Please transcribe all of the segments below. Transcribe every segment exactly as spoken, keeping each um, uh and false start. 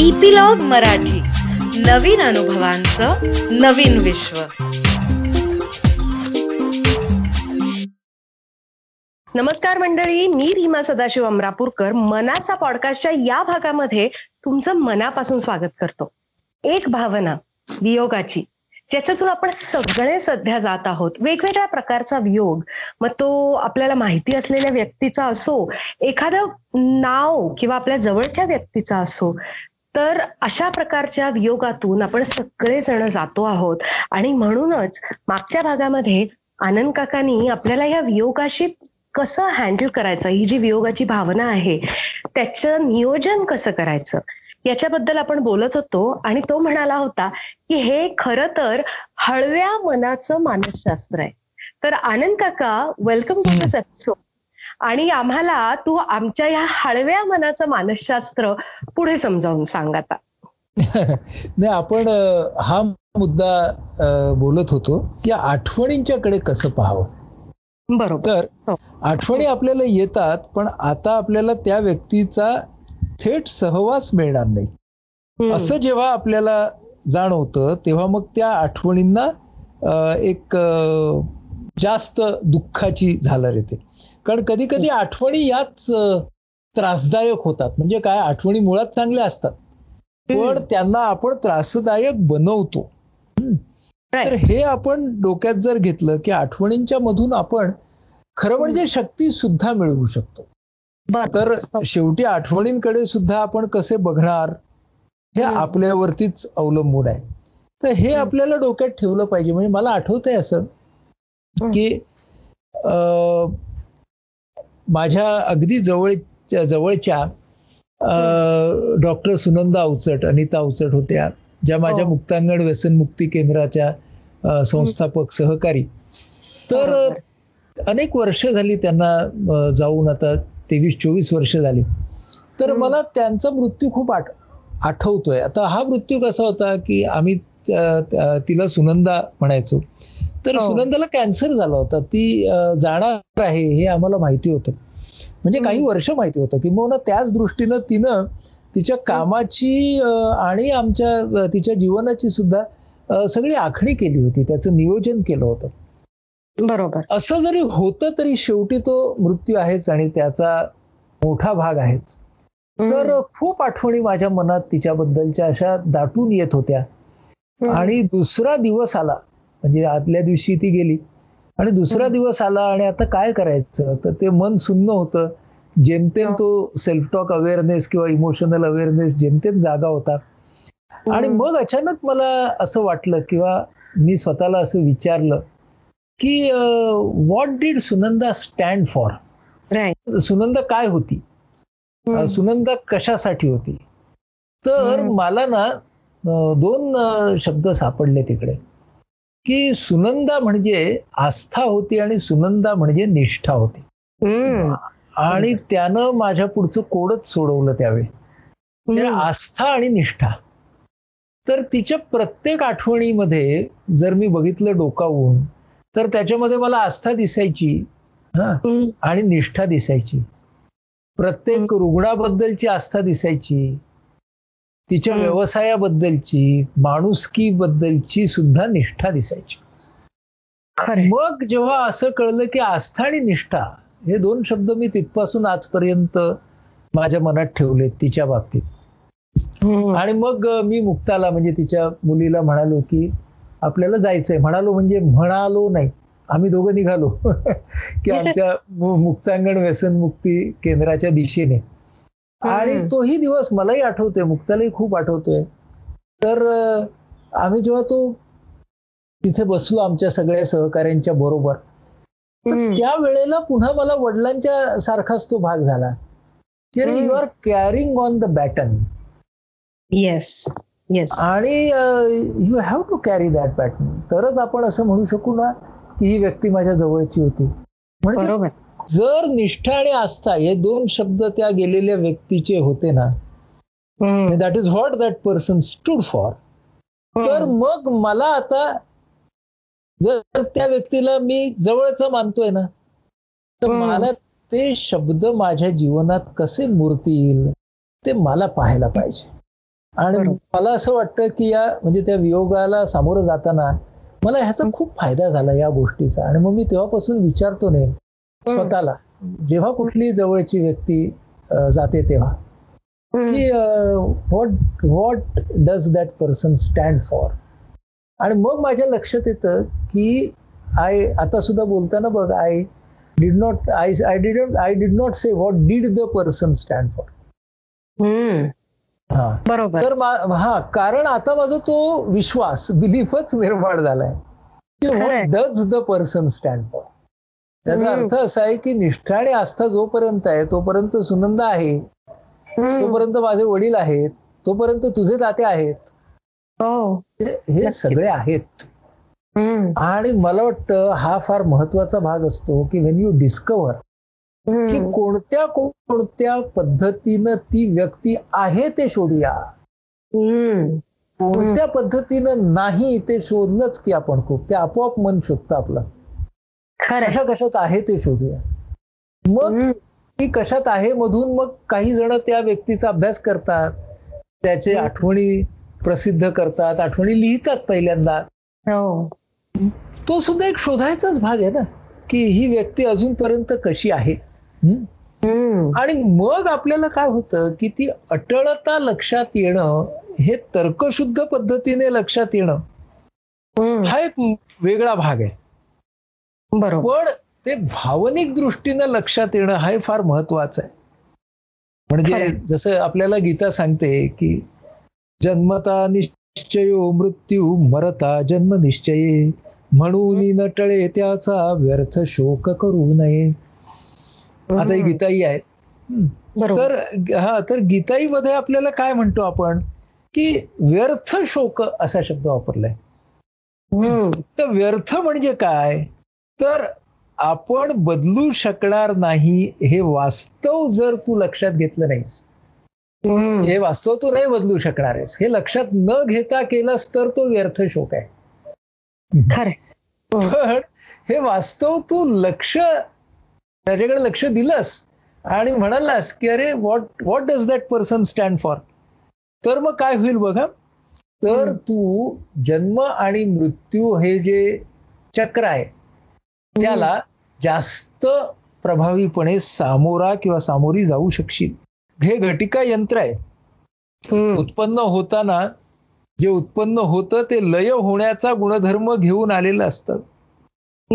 Epilogue Marathi, नवीन अनुभवांचं नवीन विश्व. नमस्कार मंडळी, मी रीमा सदाशिव अमरापूरकर मनाचा पॉडकास्टच्या या भागामध्ये तुमचं मनापासून स्वागत करतो. एक भावना वियोगाची, ज्याच्यातून आपण सगळे सध्या जात आहोत. वेगवेगळ्या प्रकारचा वियोग, मग तो आपल्याला माहिती असलेल्या व्यक्तीचा असो, एखादं नाव किंवा आपल्या जवळच्या व्यक्तीचा असो, तर अशा प्रकारच्या वियोगातून आपण सगळेजण जातो आहोत. आणि म्हणूनच मागच्या भागामध्ये आनंद काकांनी आपल्याला या वियोगाशी कसं हँडल करायचं, ही जी वियोगाची भावना आहे त्याचं नियोजन कसं करायचं याच्याबद्दल आपण बोलत होतो. आणि तो म्हणाला होता की हे खरं तर हळव्या मनाचं मानसशास्त्र आहे. तर आनंद काका, वेलकम टू दिस एपिसोड. आणि आम्हाला तू आमच्या या हळव्या मनाचं मानसशास्त्र पुढे समजावून सांग आता. नाही, आपण हा मुद्दा बोलत होतो की आठवणींच्याकडे कसं पाहावं. बरोबर, तर आठवणी आपल्याला येतात, पण आता आपल्याला त्या व्यक्तीचा थेट सहवास मिळणार नाही असं जेव्हा आपल्याला जाणवतं, तेव्हा मग त्या आठवणींना एक जास्त दुःखाची झालर येते. कारण कधी कधी आठवणी याच त्रासदायक होतात. म्हणजे काय, आठवणी मुळात चांगल्या असतात, पण त्यांना आपण त्रासदायक बनवतो. तर हे आपण डोक्यात जर घेतलं की आठवणींच्या मधून आपण खरं म्हणजे शक्ती सुद्धा मिळवू शकतो. तर शेवटी आठवणींकडे सुद्धा आपण कसे बघणार हे आपल्यावरतीच अवलंबून आहे. तर हे आपल्याला डोक्यात ठेवलं पाहिजे. म्हणजे मला आठवत आहे असं की माझ्या अगदी जवळच्या जवळच्या डॉक्टर सुनंदा औचट, अनिता औचट होत्या, ज्या माझ्या मुक्तांगण व्यसन मुक्ती केंद्राच्या संस्थापक सहकारी. तर अनेक वर्ष झाली त्यांना जाऊन, आता तेवीस चोवीस वर्ष झाली. तर मला त्यांचा मृत्यू खूप आठ आठवतोय. आता हा मृत्यू कसा होता की आम्ही तिला सुनंदा म्हणायचो. तर सुनंदाला कॅन्सर झाला होता. ती जाणार आहे हे आम्हाला माहिती होतं, म्हणजे काही वर्ष माहिती होतं. की मग त्याच दृष्टीनं तिनं तिच्या कामाची आणि आमच्या तिच्या जीवनाची सुद्धा सगळी आखणी केली होती, त्याचं नियोजन केलं होतं. बरोबर, असं जरी होतं तरी शेवटी तो मृत्यू आहेच आणि त्याचा मोठा भाग आहेच. तर खूप आठवणी माझ्या मनात तिच्याबद्दलच्या अशा दाटून येत होत्या. आणि दुसरा दिवस आला, म्हणजे आदल्या दिवशी ती गेली आणि दुसरा दिवस आला आणि आता काय करायचं. तर ते मन सुन्न होतं. जेमतेम तो सेल्फ टॉक अवेअरनेस किंवा इमोशनल अवेअरनेस जेमतेम जागा होता. आणि मग अचानक मला असं वाटलं किंवा मी स्वतःला असं विचारलं की what did Sunanda stand for. Sunanda काय होती, सुनंदा कशासाठी होती. तर मला ना दोन शब्द सापडले तिकडे, की सुनंदा म्हणजे आस्था होती आणि सुनंदा म्हणजे निष्ठा होती. आणि त्यानं माझ्या पुढचं कोडच सोडवलं त्यावेळी, आस्था आणि निष्ठा. तर तिच्या प्रत्येक आठवणीमध्ये जर मी बघितलं डोकावून, तर त्याच्यामध्ये मला आस्था दिसायची हा आणि निष्ठा दिसायची. प्रत्येक रुग्णाबद्दलची आस्था दिसायची, तिच्या व्यवसायाबद्दलची, माणुसकीबद्दलची सुद्धा निष्ठा दिसायची. मग जेव्हा असं कळलं की आस्था आणि निष्ठा हे दोन शब्द मी तिथपासून आजपर्यंत माझ्या मनात ठेवलेत तिच्या बाबतीत. आणि मग मी मुक्ताला, म्हणजे तिच्या मुलीला म्हणालो की आपल्याला जायचंय. म्हणालो म्हणजे म्हणालो नाही, आम्ही दोघं निघालो की आमच्या मुक्तांगण व्यसन मुक्ती केंद्राच्या दिशेने. आणि तोही दिवस मलाही आठवतोय, मुक्तालाही खूप आठवतोय. तर आम्ही जेव्हा तो तिथे बसलो आमच्या सगळ्या सहकाऱ्यांच्या बरोबर, तर त्या वेळेला पुन्हा मला वडिलांच्या सारखाच तो भाग झाला की you are carrying on the baton. Yes yes, आणि you have to carry that baton. तरच आपण असं म्हणू शकू ना की ही व्यक्ती माझ्या जवळची होती. म्हणजे जर निष्ठा आणि आस्था हे दोन शब्द त्या गेलेल्या व्यक्तीचे होते ना, that is what that person stood for. तर मग मला आता जर त्या व्यक्तीला मी जवळचा मानतोय ना, तर मला ते शब्द माझ्या जीवनात कसे मुरतील ते मला पाहायला पाहिजे. आणि मला असं वाटतं की या म्हणजे त्या वियोगाला सामोरं जाताना मला ह्याचा खूप फायदा झाला या गोष्टीचा. आणि मग मी तेव्हापासून विचारतो नेहमी स्वतःला जेव्हा कुठली जवळची व्यक्ती जाते तेव्हा की what what does that person stand for. आणि मग माझ्या लक्षात येतं की आय आता सुद्धा बोलताना बघ I did not I I did I did not say what did the person stand for. हा बरोबर. तर हा कारण आता माझा तो विश्वास बिलीफच निर्माण झालाय की what does the person stand for. त्याचा अर्थ असा आहे की निष्ठा आणि आस्था जोपर्यंत आहे तोपर्यंत सुनंदा आहे, तोपर्यंत माझे वडील आहेत, तोपर्यंत तुझे ताते आहेत, हे सगळे आहेत. आणि मला वाटतं हा फार महत्वाचा भाग असतो की व्हेन यू डिस्कवर की कोणत्या कोणत्या पद्धतीनं ती व्यक्ती आहे ते शोधूया, कोणत्या पद्धतीनं नाही ते शोधलंच की आपण खूप ते आपोआप मन शोधतं आपलं कशा कशात आहे ते शोधूया. मग ती कशात आहे मधून मग काही जण त्या व्यक्तीचा अभ्यास करतात, त्याचे आठवणी प्रसिद्ध करतात, आठवणी लिहितात पहिल्यांदा. तो सुद्धा एक शोधायचाच भाग आहे ना की ही व्यक्ती अजूनपर्यंत कशी आहे. आणि मग आपल्याला काय होतं की ती अटळता लक्षात येणं हे तर्कशुद्ध पद्धतीने लक्षात येणं हा एक वेगळा भाग आहे, पण ते भावनिक दृष्टीनं लक्षात येणं हा फार महत्वाचं आहे. म्हणजे जसं आपल्याला गीता सांगते की जन्मता निश्चयो मृत्यू मरता जन्म निश्चये म्हणून न टळे त्याचा व्यर्थ शोक करू नये. आता ही गीताई आहे. तर हा तर गीताईमध्ये आपल्याला काय म्हणतो आपण की व्यर्थ शोक असा शब्द वापरलाय. तर व्यर्थ म्हणजे काय तर आपण बदलू शकणार नाही हे वास्तव जर तू लक्षात घेतलं नाहीस, हे वास्तव तू नाही बदलू शकणार आहेस हे लक्षात न घेता केलंस तर तो व्यर्थ शोक आहे. पण हे वास्तव तू लक्ष त्याच्याकडे लक्ष दिलंस आणि म्हणालास की अरे what what does that person stand for, तर मग काय होईल बघा. तर तू जन्म आणि मृत्यू हे जे चक्र आहे त्याला जास्त प्रभावीपणे सामोरा किंवा सामोरी जाऊ शकशील. हे घटिका यंत्र आहे. उत्पन्न होताना जे उत्पन्न होतं ते लय होण्याचा गुणधर्म घेऊन आलेलं असतं.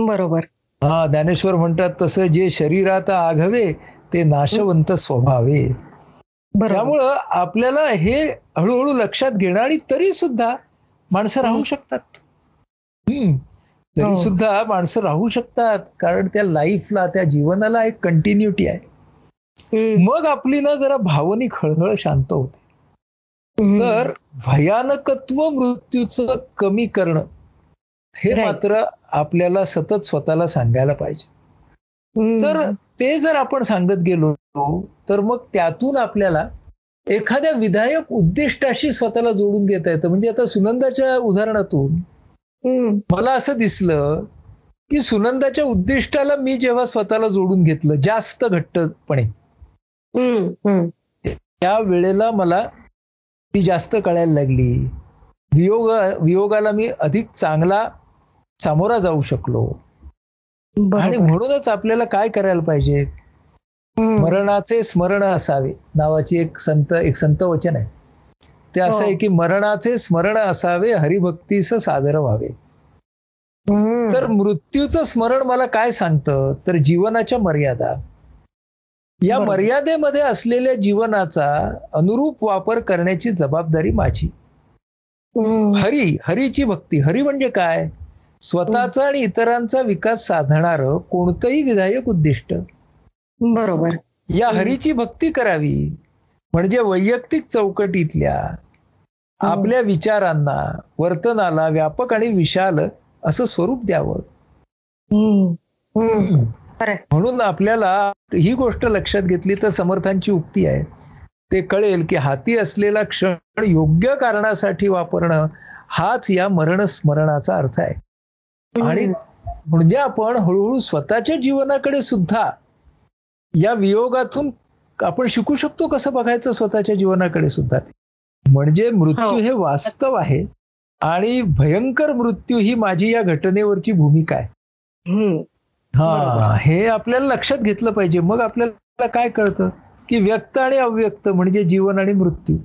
बरोबर. हा ज्ञानेश्वर म्हणतात तसं जे शरीरात आघवे ते नाशवंत स्वभावे. त्यामुळं आपल्याला हे हळूहळू लक्षात घेणं आणि तरी सुद्धा माणसं राहू शकतात. हम्म तरी सुद्धा माणसं राहू शकतात कारण त्या लाईफला त्या जीवनाला एक कंटिन्युटी आहे. मग आपली ना जरा भावनिक हळहळ शांत होते. तर भयानकत्व मृत्यूचं कमी करणं हे मात्र आपल्याला सतत स्वतःला सांगायला पाहिजे. तर ते जर आपण सांगत गेलो तर मग त्यातून आपल्याला एखाद्या विधायक उद्दिष्टाशी स्वतःला जोडून घेता येतं. म्हणजे आता सुनंदाच्या उदाहरणातून मला असं दिसलं की सुनंदाच्या उद्दिष्टाला मी जेव्हा स्वतःला जोडून घेतलं जास्त घट्टपणे त्या वेळेला मला ती जास्त कळायला लागली. वियोग वियोगाला मी अधिक चांगला सामोरा जाऊ शकलो. आणि म्हणूनच आपल्याला काय करायला पाहिजे मरणाचे स्मरण असावे नावाची एक संत एक संत वचन आहे. ते असं आहे की मरणाचे स्मरण असावे हरिभक्तीस सादर व्हावे. तर मृत्यूचं स्मरण मला काय सांगतं तर जीवनाच्या मर्यादा, या मर्यादेमध्ये असलेल्या जीवनाचा अनुरूप वापर करण्याची जबाबदारी माझी. हरी हरीची भक्ती. हरी म्हणजे काय स्वतःचा आणि इतरांचा विकास साधणारं कोणतंही विधायक उद्दिष्ट. बरोबर. या हरीची भक्ती करावी म्हणजे वैयक्तिक चौकटीतल्या आपल्या विचारांना वर्तनाला व्यापक आणि विशाल असं स्वरूप द्यावं. म्हणून आपल्याला ही गोष्ट लक्षात घेतली तर समर्थांची उक्ती आहे ते कळेल की हाती असलेला क्षण योग्य कारणासाठी वापरणं हाच या मरण स्मरणाचा अर्थ आहे. आणि म्हणजे आपण हळूहळू स्वतःच्या जीवनाकडे सुद्धा या वियोगातून आपण शिकू शकतो कसं बघायचं स्वतःच्या जीवनाकडे सुद्धा. म्हणजे मृत्यू हे वास्तव आहे आणि भयंकर मृत्यू ही माझी या घटनेवरची भूमिका आहे. हा, हे आपल्याला लक्षात घेतलं पाहिजे. मग आपल्याला काय कळतं की व्यक्त आणि अव्यक्त म्हणजे जीवन आणि मृत्यू.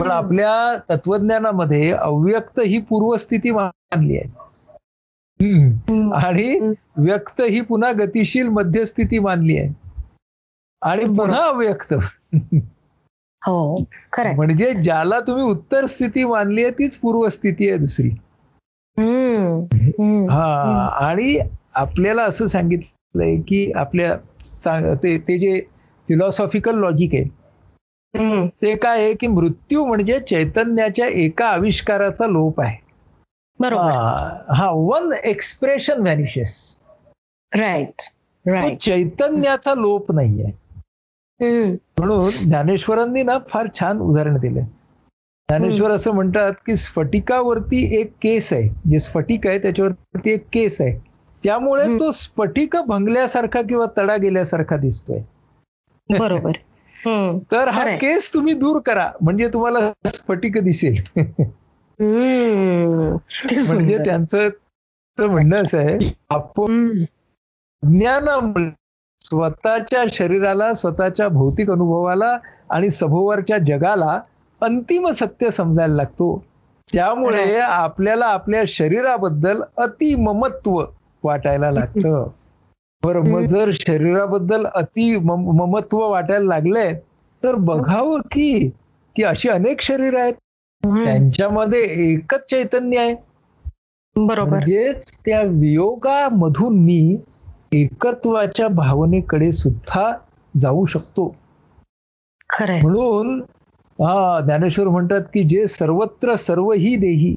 पण आपल्या तत्वज्ञानामध्ये अव्यक्त ही पूर्वस्थिती मानली आहे आणि व्यक्त ही पुन्हा गतिशील मध्यस्थिती मानली आहे आणि पुन्हा अव्यक्त. हो, खरं. म्हणजे ज्याला तुम्ही उत्तर स्थिती मानली आहे तीच पूर्वस्थिती आहे दुसरी. हा, आणि आपल्याला असं सांगितलंय की आपल्या ते, ते जे फिलॉसॉफिकल लॉजिक आहे ते काय आहे की मृत्यू म्हणजे चैतन्याच्या एका आविष्काराचा लोप आहे. बरोबर. हा, one expression vanishes. Right right. चैतन्याचा लोप नाहीये. म्हणून ज्ञानेश्वरांनी ना फार छान उदाहरण दिलं. ज्ञानेश्वर असं म्हणतात की स्फटिकावरती एक केस आहे, जे स्फटिक आहे त्याच्यावरती एक केस आहे, त्यामुळे तो स्फटिक भंगल्यासारखा किंवा तडा गेल्यासारखा दिसतोय. बरोबर. तर हा केस तुम्ही दूर करा म्हणजे तुम्हाला स्फटिक दिसेल. म्हणजे त्यांचं म्हणणं असं आहे, आपण ज्ञानामुळे स्वतःच्या शरीराला, स्वतःच्या भौतिक अनुभवाला आणि सभोवरच्या जगाला अंतिम सत्य समजायला लागतो. त्यामुळे आपल्याला आपल्या शरीराबद्दल अतिममत्व वाटायला लागतं. बरं, मग जर शरीराबद्दल अति ममत्व वाटायला लागले तर बघावं की की अशी अनेक शरीर आहेत, त्यांच्यामध्ये एकच चैतन्य आहे. बरोबर. म्हणजेच त्या वियोगामधून मी एकत्वाच्या भावनेकडे सुद्धा जाऊ शकतो. खरं. म्हणून हा ज्ञानेश्वर म्हणतात की जे सर्वत्र सर्व ही देही,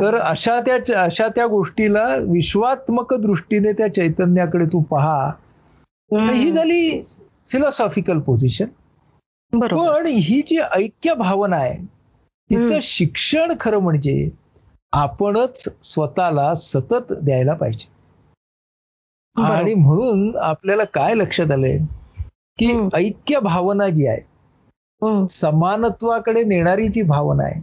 तर अशा त्या अशा त्या गोष्टीला विश्वात्मक दृष्टीने त्या चैतन्याकडे तू पहा. ही झाली फिलॉसॉफिकल पोझिशन. पण ही जी ऐक्य भावना आहे तिचं शिक्षण खरं म्हणजे आपणच स्वतःला सतत द्यायला पाहिजे. आणि म्हणून आपल्याला काय लक्षात आलंय की ऐक्य भावना जी आहे, समानत्वाकडे नेणारी जी भावना आहे,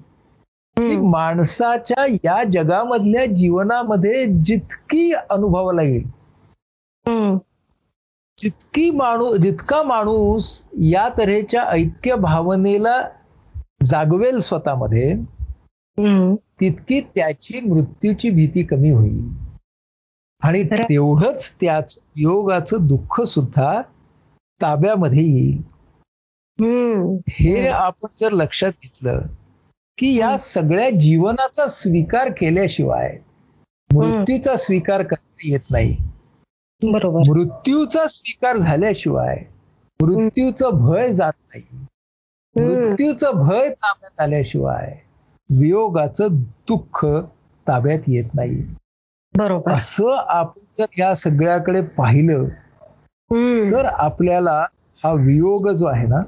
की माणसाच्या या जगामधल्या जीवनामध्ये जितकी अनुभवाला येईल, जितकी माणूस जितका माणूस या तऱ्हेच्या ऐक्य भावनेला जागवेल स्वतःमध्ये, तितकी त्याची मृत्यूची भीती कमी होईल आणि तेवढंच त्याच योगाचं दुःख सुद्धा ताब्यामध्ये येईल. हे आपण जर लक्षात घेतलं की या सगळ्या जीवनाचा स्वीकार केल्याशिवाय मृत्यूचा स्वीकार करता येत नाही. बरोबर. मृत्यूचा स्वीकार झाल्याशिवाय मृत्यूचं भय जात नाही. मृत्यूचं भय ताब्यात आल्याशिवाय वियोगाचं दुःख ताब्यात येत नाही. बरोबर. असं आपण जर या सगळ्याकडे पाहिलं तर आपल्याला हा वियोग जो आहे ना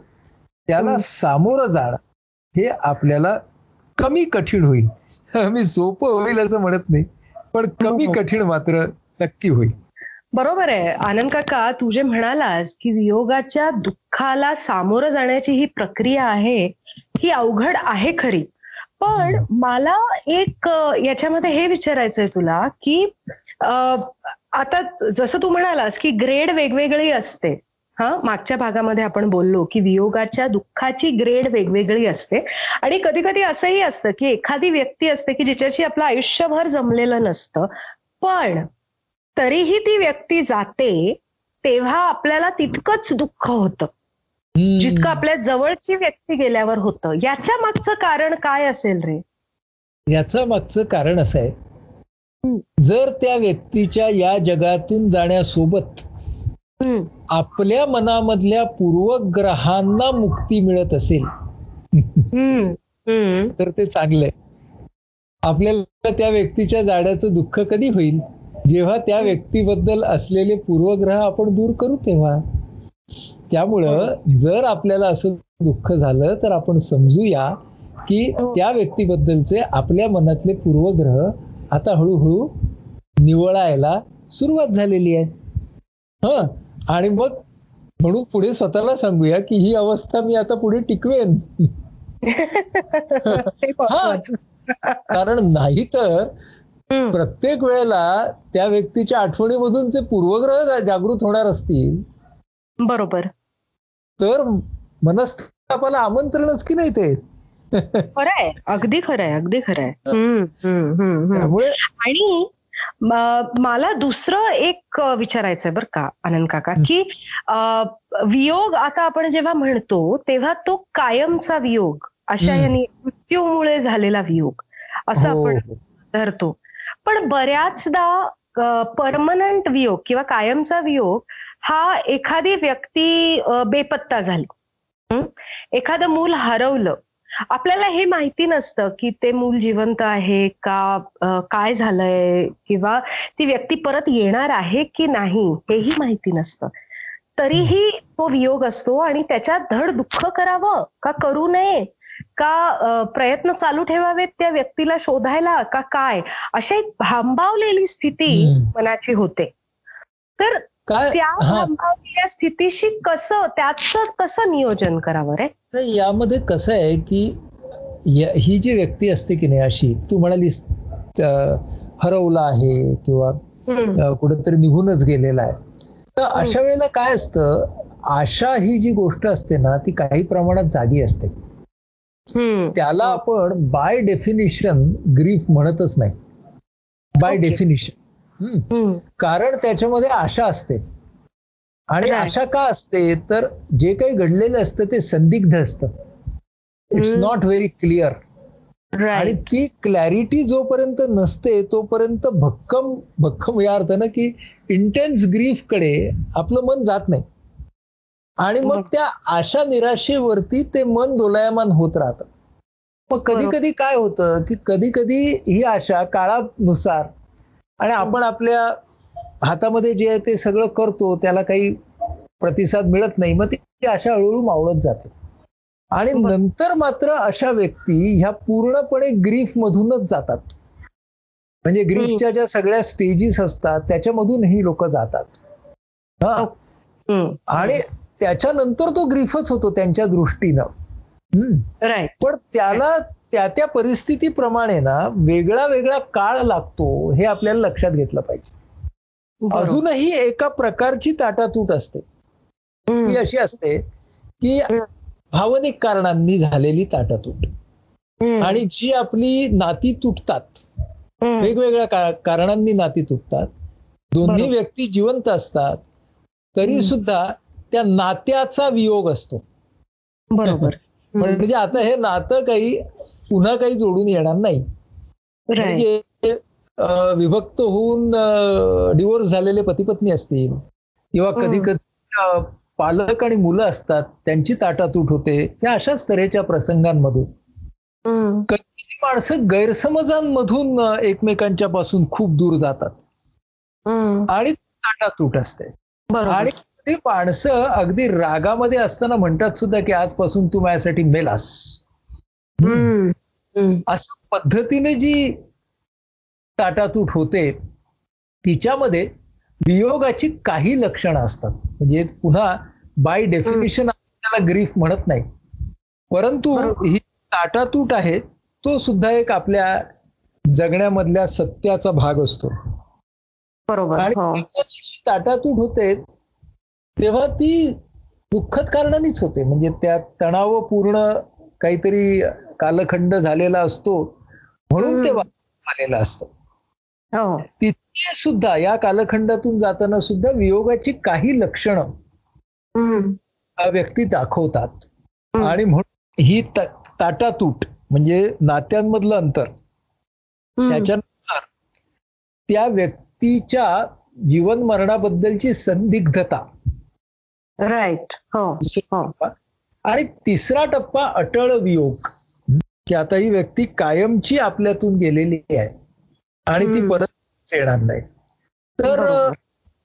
त्याला सामोरं जाणं हे आपल्याला कमी कठीण होईल. मी सोपं होईल असं म्हणत नाही, पण कमी कठीण मात्र नक्की होईल. बरोबर आहे. आनंद काका, तू जे म्हणालास की वियोगाच्या दुःखाला सामोरं जाण्याची ही प्रक्रिया आहे, ही अवघड आहे खरी. पण मला एक याच्यामध्ये हे विचारायचंय तुला की आता जसं तू म्हणालास की ग्रेड वेगवेगळी असते. हा, मागच्या भागामध्ये आपण बोललो की वियोगाच्या दुःखाची ग्रेड वेगवेगळी असते आणि कधी कधी असंही असतं की एखादी व्यक्ती असते की जिच्याशी आपलं आयुष्यभर जमलेलं नसतं, पण तरीही ती व्यक्ती जाते तेव्हा आपल्याला तितकंच दुःख होतं जितकं आपल्या जवळची व्यक्ती गेल्यावर होतं. याच्या मागचं कारण काय असेल रे? याचं मागचं कारण असं आहे, जर त्या व्यक्तीच्या या जगातून जाण्यासोबत आपल्या मनामधल्या पूर्वग्रहांना मुक्ती मिळत असेल तर ते चांगलंय. आपल्याला त्या व्यक्तीच्या जाण्याचं दुःख कधी होईल? जेव्हा त्या व्यक्तीबद्दल असलेले पूर्वग्रह आपण दूर करू तेव्हा. त्यामुळं जर आपल्याला असं दुःख झालं तर आपण समजूया की त्या व्यक्तीबद्दलचे आपल्या मनातले पूर्वग्रह आता हळूहळू निवळायला सुरुवात झालेली आहे. हा, आणि मग म्हणून पुढे स्वतःला सांगूया की ही अवस्था मी आता पुढे टिकवेन. कारण नाहीतर प्रत्येक वेळेला त्या व्यक्तीच्या आठवणीमधून ते पूर्वग्रह जागृत होणार असतील. बरोबर. तर मनस्तापाला आमंत्रणच की नाही ते. खरंय, अगदी खरंय, अगदी खरंय. त्यामुळे आणि मला दुसरं एक विचारायचंय बरं का आनंद काका, की वियोग आता आपण जेव्हा म्हणतो तेव्हा तो कायमचा वियोग, अशा यांनी मृत्यूमुळे झालेला वियोग असं आपण धरतो, पण बऱ्याचदा परमनंट वियोग किंवा कायमचा वियोग हा एखादी व्यक्ती बेपत्ता झाली, एखादं मूल हरवलं, आपल्याला हे माहिती नसतं की ते मूल जिवंत आहे का, काय झालंय किंवा ती व्यक्ती परत येणार आहे की नाही हेही माहिती नसतं, तरीही तो वियोग असतो आणि त्याच्यात धड दुःख करावं का करू नये का प्रयत्न चालू ठेवावेत त्या व्यक्तीला शोधायला का काय, अशा एक भांबावलेली स्थिती मनाची होते. तर त्या भांबावलेल्या स्थितीशी कसं, त्याचं कसं नियोजन करावं रे? यामध्ये कसं आहे की ही जी व्यक्ती असते की नाही, अशी तू म्हणालीस हरवला आहे किंवा कुठेतरी निघूनच गेलेला आहे, तर अशा वेळेला काय असतं, आशा ही जी गोष्ट असते ना ती काही प्रमाणात जागी असते, त्याला आपण बाय डेफिनिशन ग्रीफ म्हणतच नाही, बाय डेफिनिशन, कारण त्याच्यामध्ये आशा असते. आणि आशा का असते, तर जे काही घडलेलं असतं ते संदिग्ध असतं, इट्स नॉट व्हेरी क्लिअर, आणि ती क्लॅरिटी जोपर्यंत नसते तोपर्यंत भक्कम भक्कम या अर्थानं की इंटेन्स ग्रीफ कडे आपलं मन जात नाही, आणि मग त्या आशा निराशेवरती ते मन दोलायमान होत राहतं. मग कधी कधी काय होतं की कधी कधी ही आशा काळानुसार, आणि आपण आपल्या हातामध्ये जे आहे ते सगळं करतो, त्याला काही प्रतिसाद मिळत नाही, मग ती आशा हळूहळू मावळत जाते, आणि नंतर मात्र अशा व्यक्ती ह्या पूर्णपणे ग्रीफ मधूनच जातात, म्हणजे ग्रीफच्या ज्या सगळ्या स्टेजेस असतात त्याच्यामधून ही लोक जातात. हा, आणि त्याच्यानंतर तो ग्रीफच होतो त्यांच्या दृष्टीनं, पण त्याला त्या त्या परिस्थितीप्रमाणे ना वेगळा वेगळा काळ लागतो, हे आपल्याला लक्षात घेतलं पाहिजे. अजूनही एका प्रकारची ताटातूट असते, ती अशी असते की भावनिक कारणांनी झालेली ताटातूट, आणि जी आपली नाती तुटतात, वेगवेगळ्या कारणांनी नाती तुटतात, दोन्ही व्यक्ती जिवंत असतात तरी सुद्धा त्या नात्याचा वियोग असतो. बरोबर. म्हणजे आता हे नातं काही पुन्हा काही जोडून येणार नाही, म्हणजे विभक्त होऊन डिवोर्स झालेले पती पत्नी असतील किंवा कधी कधी पालक आणि मुलं असतात त्यांची ताटातूट होते, या अशाच तऱ्हेच्या प्रसंगांमधून कधी माणसं गैरसमजांमधून एकमेकांच्या पासून खूप दूर जातात आणि ताटातूट असते. आणि ते माणसं अगदी रागामध्ये असताना म्हणतात सुद्धा की आजपासून तू माझ्यासाठी मेलास, अशा पद्धतीने जी ताटातूट होते तिच्यामध्ये वियोगाची काही लक्षणं असतात, म्हणजे पुन्हा बाय डेफिनेशन आपल्याला ग्रीफ म्हणत नाही, परंतु ही ताटातूट आहे तो सुद्धा एक आपल्या जगण्यामधल्या सत्याचा भाग असतो. बरोबर. आणि ताटातूट होते तेव्हा ती दुःखद कारणांनीच होते, म्हणजे त्या तणावपूर्ण काहीतरी कालखंड झालेला असतो म्हणून ते आलेला असतो. तिथे सुद्धा या कालखंडातून जाताना सुद्धा वियोगाची काही लक्षणं व्यक्ती दाखवतात, आणि म्हणून ही ताटातूट म्हणजे नात्यांमधलं अंतर त्याच्यानंतर त्या व्यक्तीच्या जीवन मरणाबद्दलची संदिग्धता, राईट. आणि तिसरा टप्पा अटळ वियोग, की आता ही व्यक्ती कायमची आपल्यातून गेलेली आहे आणि ती परत येणार नाही. तर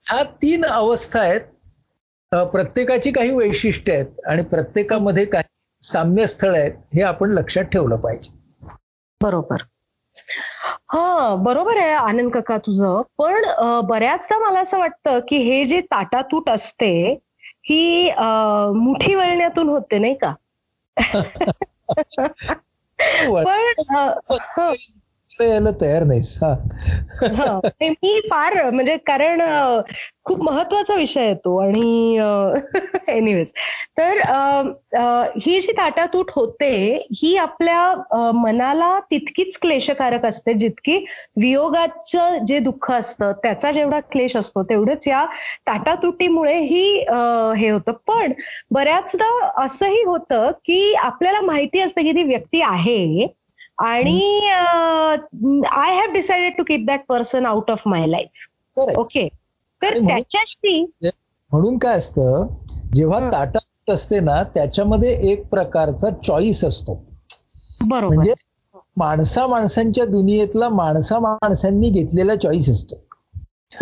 ह्या तीन अवस्था आहेत, प्रत्येकाची काही वैशिष्ट्ये आहेत आणि प्रत्येकामध्ये काही साम्यस्थळ आहेत, हे आपण लक्षात ठेवलं पाहिजे. बरोबर. हा, बरोबर आहे आनंद काका तुझं. पण बऱ्याचदा मला असं वाटतं की हे जे ताटातूट असते ही मुठी वळण्यातून होते नाही का? पण यायला तयार नाहीस. हा, मी फार म्हणजे कारण खूप महत्वाचा विषय येतो आणि एनिवेज तर ही जी ताटातूट होते ही आपल्या मनाला तितकीच क्लेशकारक असते जितकी वियोगाचं जे दुःख असतं त्याचा जेवढा क्लेश असतो तेवढंच या ताटातुटीमुळे ही हे होतं. पण बऱ्याचदा असंही होतं की आपल्याला माहिती असतं की ती व्यक्ती आहे आणि I have decided to keep that person out of my life. Okay, तर त्याच्याशी म्हणून काय असतं जेव्हा ताटात असते ना त्याच्यामध्ये एक प्रकारचा चॉईस असतो. बरोबर, म्हणजे माणसा माणसांच्या दुनियेतला माणसा माणसांनी घेतलेला चॉईस असतो.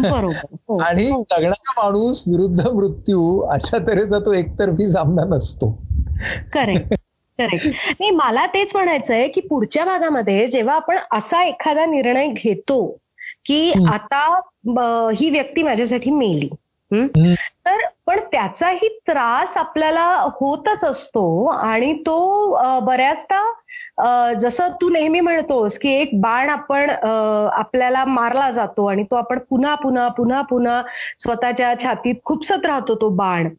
बरोबर, आणि जगणारा माणूस विरुद्ध मृत्यू अशा तऱ्हेचा तो एकतर्फी सामना नसतो. Correct correct. नाही, मला तेच म्हणायचं आहे की पुढच्या भागामध्ये जेव्हा आपण असा एखादा निर्णय घेतो की आता ही व्यक्ती माझ्यासाठी मेली, तर पण त्याचाही त्रास आपल्याला होतच असतो आणि तो बऱ्याचदा जसं तू नेहमी म्हणतोस की एक बाण आपण आपल्याला मारला जातो आणि तो आपण पुन्हा पुन्हा पुन्हा पुन्हा स्वतःच्या छातीत खुपसत राहतो तो बाण,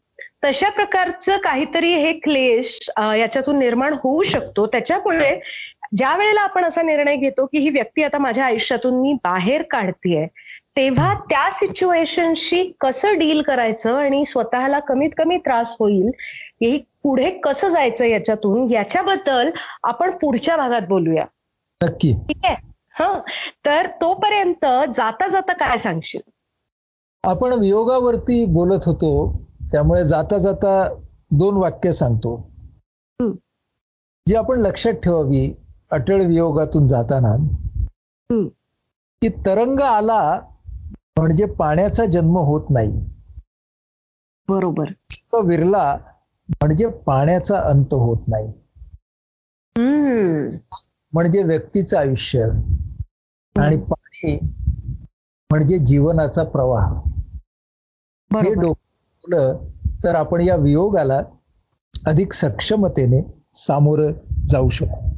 तशा प्रकारचं काहीतरी हे क्लेश याच्यातून निर्माण होऊ शकतो. त्याच्यामुळे ज्या वेळेला आपण असा निर्णय घेतो की ही व्यक्ती आता माझ्या आयुष्यातून मी बाहेर काढतेय तेव्हा त्या सिच्युएशनशी कसं डील करायचं आणि स्वतःला कमीत कमी त्रास होईल हे पुढे कसं जायचं याच्यातून, याच्याबद्दल आपण पुढच्या भागात बोलूया. नक्की, ठीक आहे. हा, तर तोपर्यंत जाता जाता काय सांगशील? आपण वियोगावरती बोलत होतो त्यामुळे जाता जाता दोन वाक्य सांगतो जी आपण लक्षात ठेवावी अटळ वियोगातून जाताना, की तरंग आला म्हणजे पाण्याचा जन्म होत नाही. बरोबर, तो विरला म्हणजे पाण्याचा अंत होत नाही. म्हणजे व्यक्तीचं आयुष्य आणि पाणी म्हणजे जीवनाचा प्रवाह. हे डोकं तर आपण या वियोगाला अधिक सक्षमतेने सामोरं जाऊ शकतो.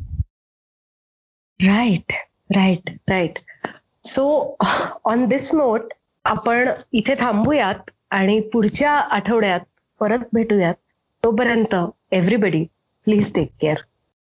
Right right right. So on this note आपण इथे थांबूयात आणि पुढच्या आठवड्यात परत भेटूयात. तोपर्यंत एव्हरीबडी प्लीज टेक केअर.